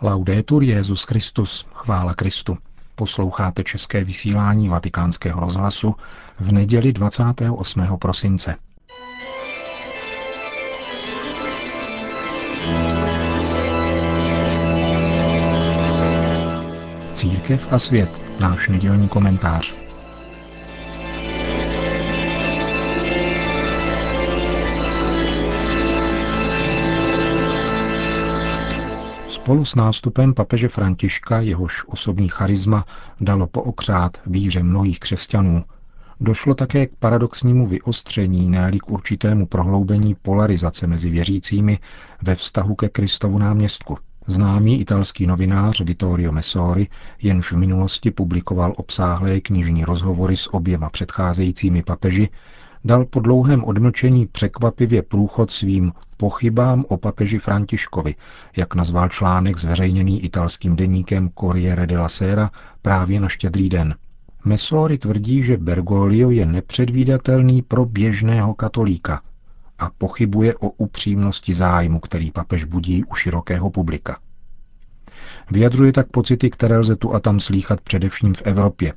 Laudetur Jesus Christus, chvála Kristu. Posloucháte české vysílání Vatikánského rozhlasu v neděli 28. prosince. Církev a svět, náš nedělní komentář. Spolu s nástupem papeže Františka, jehož osobní charisma dalo pookřát víře mnohých křesťanů, došlo také k paradoxnímu vyostření, ne-li k určitému prohloubení polarizace mezi věřícími ve vztahu ke Kristovu náměstku. Známý italský novinář Vittorio Messori, jenž v minulosti publikoval obsáhlé knižní rozhovory s oběma předcházejícími papeži, dal po dlouhém odmlčení překvapivě průchod svým pochybám o papeži Františkovi, jak nazval článek zveřejněný italským deníkem Corriere della Sera právě na Štědrý den. Messori tvrdí, že Bergoglio je nepředvídatelný pro běžného katolíka a pochybuje o upřímnosti zájmu, který papež budí u širokého publika. Vyjadřuje tak pocity, které lze tu a tam slýchat především v Evropě,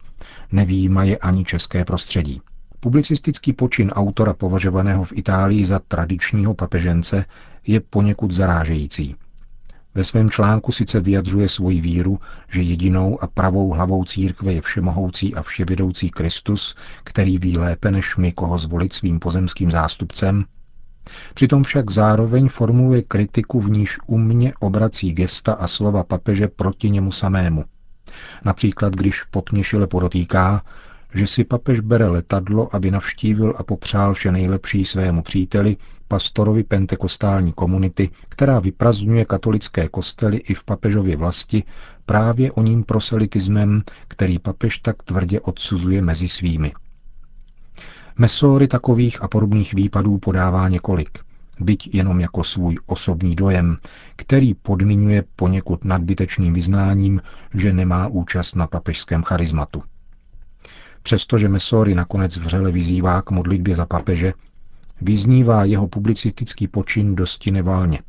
nevyjímaje ani české prostředí. Publicistický počin autora považovaného v Itálii za tradičního papežence je poněkud zarážející. Ve svém článku sice vyjadřuje svoji víru, že jedinou a pravou hlavou církve je všemohoucí a vševědoucí Kristus, který ví lépe než my, koho zvolit svým pozemským zástupcem, přitom však zároveň formuluje kritiku, v níž umně obrací gesta a slova papeže proti němu samému. Například když potměšile podotýká, že si papež bere letadlo, aby navštívil a popřál vše nejlepší svému příteli, pastorovi pentekostální komunity, která vyprazdňuje katolické kostely i v papežově vlasti právě oním proselitismem, který papež tak tvrdě odsuzuje mezi svými. Messori takových a podobných výpadů podává několik, byť jenom jako svůj osobní dojem, který podmiňuje poněkud nadbytečným vyznáním, že nemá účast na papežském charizmatu. Přestože Messori nakonec vřele vyzývá k modlitbě za papeže, vyznívá jeho publicistický počin dosti nevalně.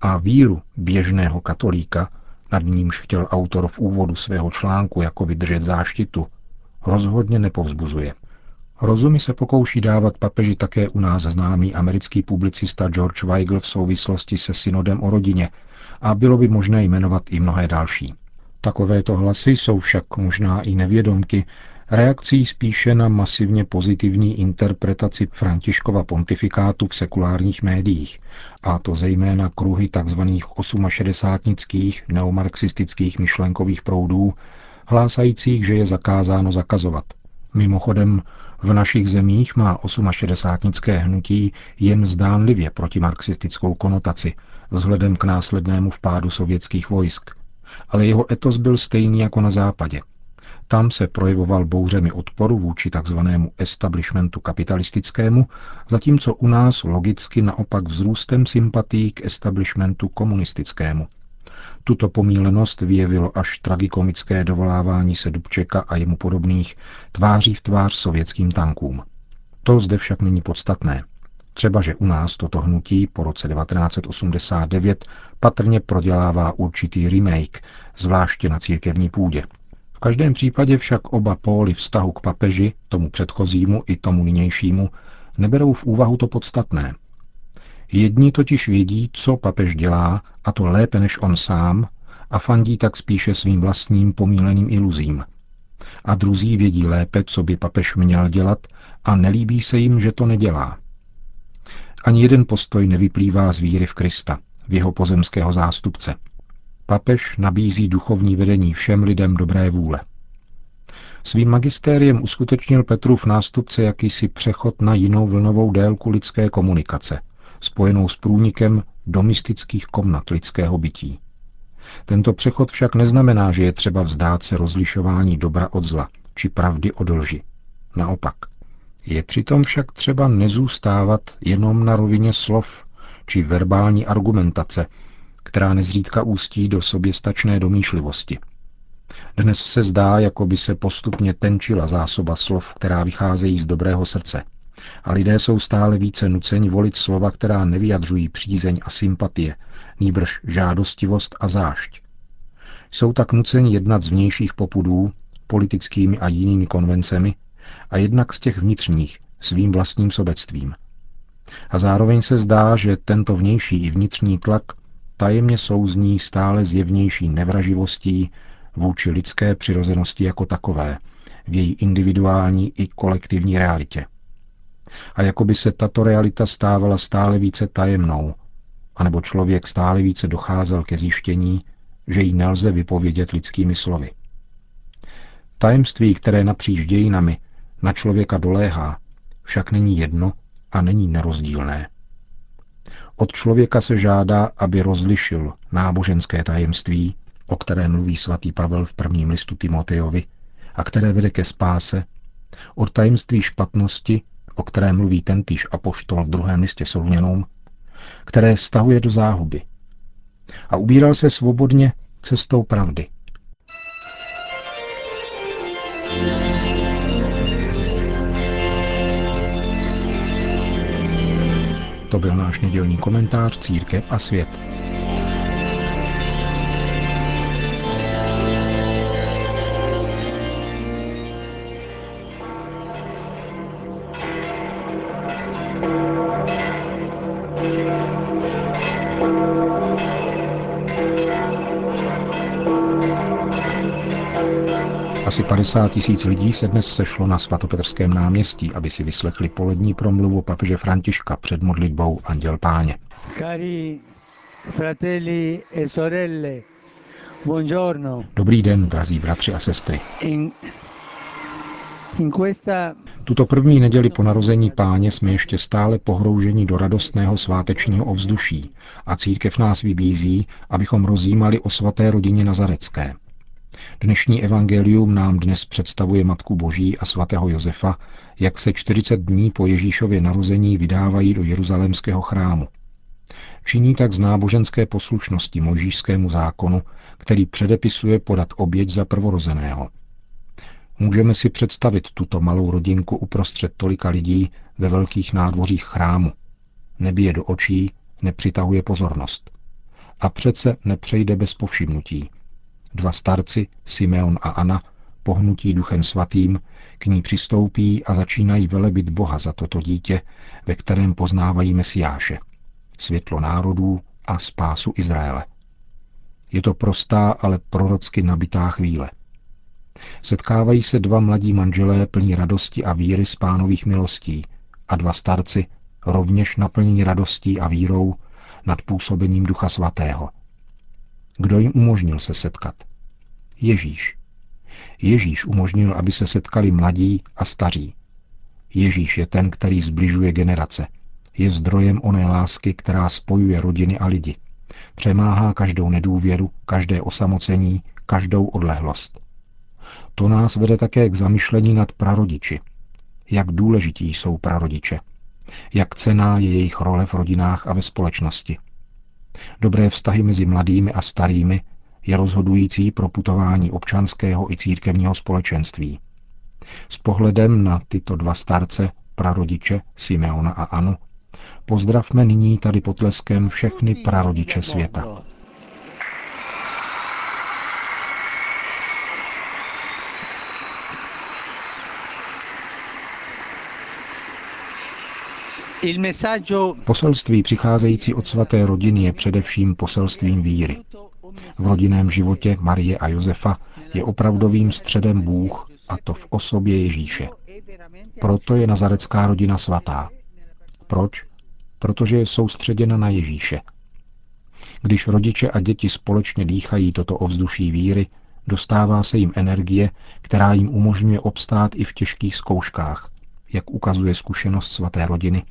A víru běžného katolíka, nad nímž chtěl autor v úvodu svého článku jako vydržet záštitu, rozhodně nepovzbuzuje. Rozumy se pokouší dávat papeži také u nás známý americký publicista George Weigel v souvislosti se synodem o rodině a bylo by možné jmenovat i mnohé další. Takovéto hlasy jsou však možná i nevědomky, reakcí spíše na masivně pozitivní interpretaci Františkova pontifikátu v sekulárních médiích, a to zejména kruhy tzv. 68nických neomarxistických myšlenkových proudů, hlásajících, že je zakázáno zakazovat. Mimochodem, v našich zemích má 68nické hnutí jen zdánlivě protimarxistickou konotaci, vzhledem k následnému vpádu sovětských vojsk. Ale jeho etos byl stejný jako na západě. Tam se projevoval bouřemi odporu vůči takzvanému establishmentu kapitalistickému, zatímco u nás logicky naopak vzrůstem sympatí k establishmentu komunistickému. Tuto pomílenost vyjevilo až tragikomické dovolávání se Dubčeka a jemu podobných tváří v tvář sovětským tankům. To zde však není podstatné. Třeba, že u nás toto hnutí po roce 1989 patrně prodělává určitý remake, zvláště na církevní půdě. V každém případě však oba póly vztahu k papeži, tomu předchozímu i tomu nynějšímu, neberou v úvahu to podstatné. Jedni totiž vědí, co papež dělá, a to lépe než on sám, a fandí tak spíše svým vlastním pomíleným iluzím. A druzí vědí lépe, co by papež měl dělat, a nelíbí se jim, že to nedělá. Ani jeden postoj nevyplývá z víry v Krista, v jeho pozemského zástupce. Papež nabízí duchovní vedení všem lidem dobré vůle. Svým magistériem uskutečnil Petrův nástupce jakýsi přechod na jinou vlnovou délku lidské komunikace, spojenou s průnikem do mystických komnat lidského bytí. Tento přechod však neznamená, že je třeba vzdát se rozlišování dobra od zla či pravdy od lži. Naopak, je přitom však třeba nezůstávat jenom na rovině slov či verbální argumentace, která nezřídka ústí do soběstačné domýšlivosti. Dnes se zdá, jako by se postupně tenčila zásoba slov, která vycházejí z dobrého srdce. A lidé jsou stále více nuceni volit slova, která nevyjadřují přízeň a sympatie, nýbrž žádostivost a zášť, Jsou tak nuceni jednat z vnějších popudů, politickými a jinými konvencemi, a jednak z těch vnitřních, svým vlastním sobectvím. A zároveň se zdá, že tento vnější i vnitřní tlak tajemně souzní stále zjevnější nevraživostí vůči lidské přirozenosti jako takové, v její individuální i kolektivní realitě. A jako by se tato realita stávala stále více tajemnou, anebo člověk stále více docházel ke zjištění, že ji nelze vypovědět lidskými slovy. Tajemství, které napříč dějinami na člověka doléhá, však není jedno a není nerozdílné. Od člověka se žádá, aby rozlišil náboženské tajemství, o které mluví svatý Pavel v prvním listu Timotejovi a které vede ke spáse, od tajemství špatnosti, o které mluví tentýž apoštol v druhém listě Solunanům, které stahuje do záhuby. A ubíral se svobodně cestou pravdy. To byl náš nedělní komentář Církev a svět. Asi 50 000 lidí se dnes sešlo na Svatopetrském náměstí, aby si vyslechli polední promluvu papeže Františka před modlitbou Anděl Páně. Cari fratelli e sorelle, buongiorno. Dobrý den, drazí bratři a sestry. Tuto první neděli po narození Páně jsme ještě stále pohrouženi do radostného svátečního ovzduší a církev nás vybízí, abychom rozjímali o svaté rodině nazarecké. Dnešní evangelium nám dnes představuje Matku Boží a svatého Josefa, jak se 40 dní po Ježíšově narození vydávají do jeruzalémského chrámu. Činí tak z náboženské poslušnosti mojžíšskému zákonu, který předepisuje podat oběť za prvorozeného. Můžeme si představit tuto malou rodinku uprostřed tolika lidí ve velkých nádvořích chrámu. Nebije do očí, nepřitahuje pozornost. A přece nepřejde bez povšimnutí. Dva starci, Simeon a Anna, pohnutí Duchem Svatým, k ní přistoupí a začínají velebit Boha za toto dítě, ve kterém poznávají Mesiáše, světlo národů a spásu Izraele. Je to prostá, ale prorocky nabitá chvíle. Setkávají se dva mladí manželé plní radosti a víry z Pánových milostí a dva starci, rovněž naplnění radostí a vírou nad působením Ducha Svatého. Kdo jim umožnil se setkat? Ježíš. Ježíš umožnil, aby se setkali mladí a staří. Ježíš je ten, který zbližuje generace. Je zdrojem oné lásky, která spojuje rodiny a lidi. Přemáhá každou nedůvěru, každé osamocení, každou odlehlost. To nás vede také k zamyšlení nad prarodiči. Jak důležití jsou prarodiče. Jak cenná je jejich role v rodinách a ve společnosti. Dobré vztahy mezi mladými a starými je rozhodující pro putování občanského i církevního společenství. S pohledem na tyto dva starce, prarodiče Simeona a Anu, pozdravme nyní tady potleskem všechny prarodiče světa. Poselství přicházející od svaté rodiny je především poselstvím víry. V rodinném životě Marie a Josefa je opravdovým středem Bůh, a to v osobě Ježíše. Proto je nazarecká rodina svatá. Proč? Protože je soustředěna na Ježíše. Když rodiče a děti společně dýchají toto ovzduší víry, dostává se jim energie, která jim umožňuje obstát i v těžkých zkouškách, jak ukazuje zkušenost svaté rodiny,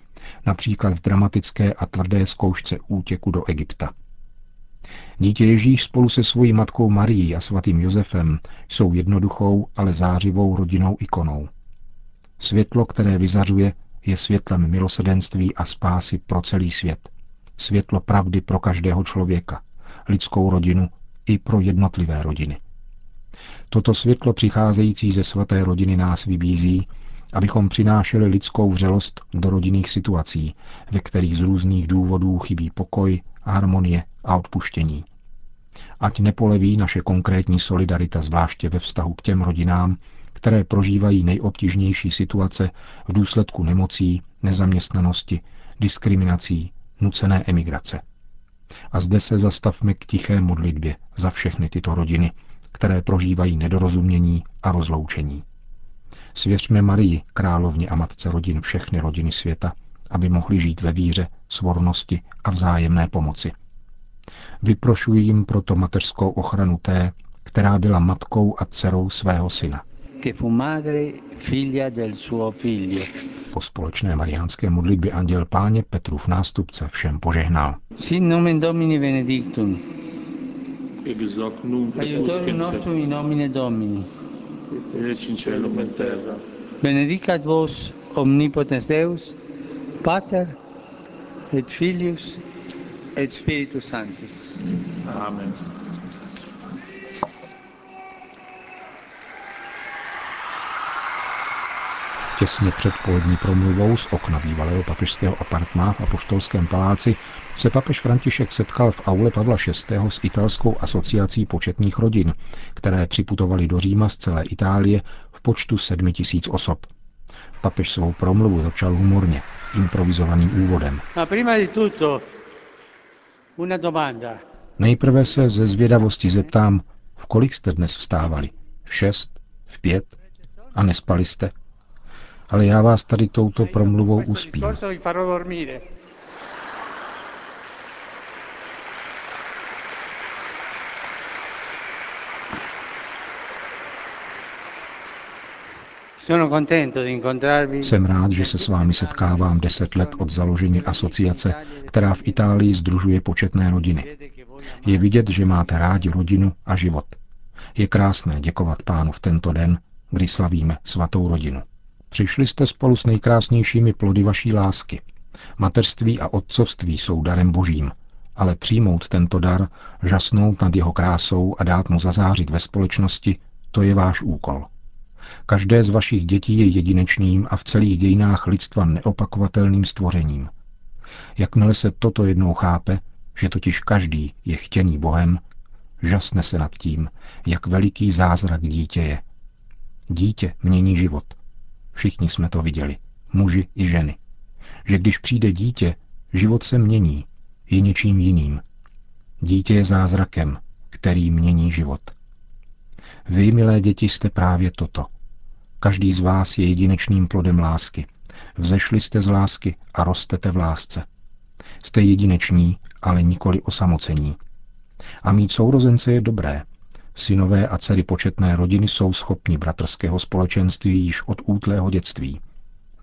například v dramatické a tvrdé zkoušce útěku do Egypta. Dítě Ježíš spolu se svojí matkou Marií a svatým Josefem jsou jednoduchou, ale zářivou rodinnou ikonou. Světlo, které vyzařuje, je světlem milosrdenství a spásy pro celý svět. Světlo pravdy pro každého člověka, lidskou rodinu i pro jednotlivé rodiny. Toto světlo přicházející ze svaté rodiny nás vybízí, abychom přinášeli lidskou vřelost do rodinných situací, ve kterých z různých důvodů chybí pokoj, harmonie a odpuštění. ať nepoleví naše konkrétní solidarita zvláště ve vztahu k těm rodinám, které prožívají nejobtížnější situace v důsledku nemocí, nezaměstnanosti, diskriminací, nucené emigrace. A zde se zastavme k tiché modlitbě za všechny tyto rodiny, které prožívají nedorozumění a rozloučení. Svěřme Marii, královně a matce rodin, všechny rodiny světa, aby mohly žít ve víře, svornosti a vzájemné pomoci. Vyprošuji jim proto mateřskou ochranu té, která byla matkou a dcerou svého syna. Po společné mariánské modlitbě Anděl Páně Petrův nástupce všem požehnal. Sin nomen Domini benedictum. Ex hoc nunc et usque in seculum in nomine Domini. Et in caelum et terra. Benedicat vos omnipotens Deus, Pater et Filius et Spiritus Sanctus. Amen. Těsně před polední promluvou z okna bývalého papežského apartmá v Apoštolském paláci se papež František setkal v aule Pavla VI. S italskou asociací početných rodin, které připutovaly do Říma z celé Itálie v počtu 7 000 osob. Papež svou promluvu začal humorně, improvizovaným úvodem. Nejprve se ze zvědavosti zeptám, v kolik jste dnes vstávali? V 6? V 5? A nespali jste? Ale já vás tady touto promluvou uspím. Jsem rád, že se s vámi setkávám 10 let od založení asociace, která v Itálii sdružuje početné rodiny. Je vidět, že máte rádi rodinu a život. Je krásné děkovat Pánu v tento den, kdy slavíme svatou rodinu. Přišli jste spolu s nejkrásnějšími plody vaší lásky. Mateřství a otcovství jsou darem božím, ale přijmout tento dar, žasnout nad jeho krásou a dát mu zazářit ve společnosti, to je váš úkol. Každé z vašich dětí je jedinečným a v celých dějinách lidstva neopakovatelným stvořením. Jakmile se toto jednou chápe, že totiž každý je chtěný Bohem, žasne se nad tím, jak veliký zázrak dítě je. Dítě mění život. Všichni jsme to viděli, muži i ženy. Že když přijde dítě, život se mění, je něčím jiným. Dítě je zázrakem, který mění život. Vy, milé děti, jste právě toto. Každý z vás je jedinečným plodem lásky. Vzešli jste z lásky a rostete v lásce. Jste jedineční, ale nikoli osamocení. A mít sourozence je dobré. Synové a dcery početné rodiny jsou schopni bratrského společenství již od útlého dětství.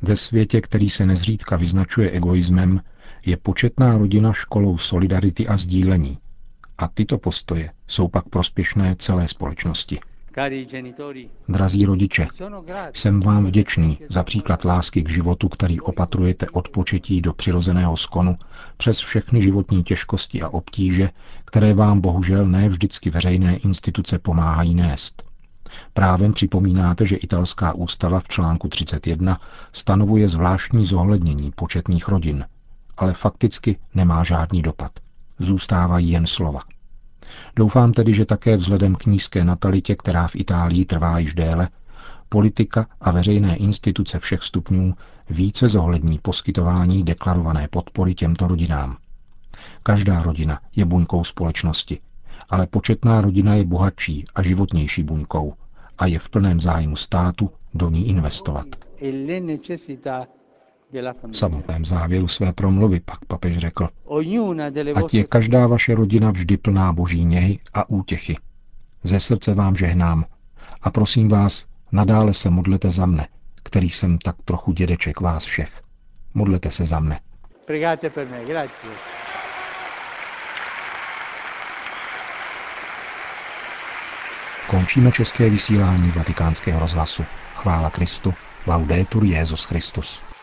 Ve světě, který se nezřídka vyznačuje egoismem, je početná rodina školou solidarity a sdílení. A tyto postoje jsou pak prospěšné celé společnosti. Drazí rodiče, jsem vám vděčný za příklad lásky k životu, který opatrujete od početí do přirozeného skonu přes všechny životní těžkosti a obtíže, které vám bohužel ne vždycky veřejné instituce pomáhají nést. Právem připomínáte, že italská ústava v článku 31 stanovuje zvláštní zohlednění početných rodin, ale fakticky nemá žádný dopad. Zůstávají jen slova. Doufám tedy, že také vzhledem k nízké natalitě, která v Itálii trvá již déle, politika a veřejné instituce všech stupňů více zohlední poskytování deklarované podpory těmto rodinám. Každá rodina je buňkou společnosti, ale početná rodina je bohatší a životnější buňkou a je v plném zájmu státu do ní investovat. V samotném závěru své promluvy pak papež řekl: ať je každá vaše rodina vždy plná boží něhy a útěchy. Ze srdce vám žehnám a prosím vás, nadále se modlete za mne, který jsem tak trochu dědeček vás všech. Modlete se za mne. Končíme české vysílání Vatikánského rozhlasu. Chvála Kristu. Laudetur Jesus Christus.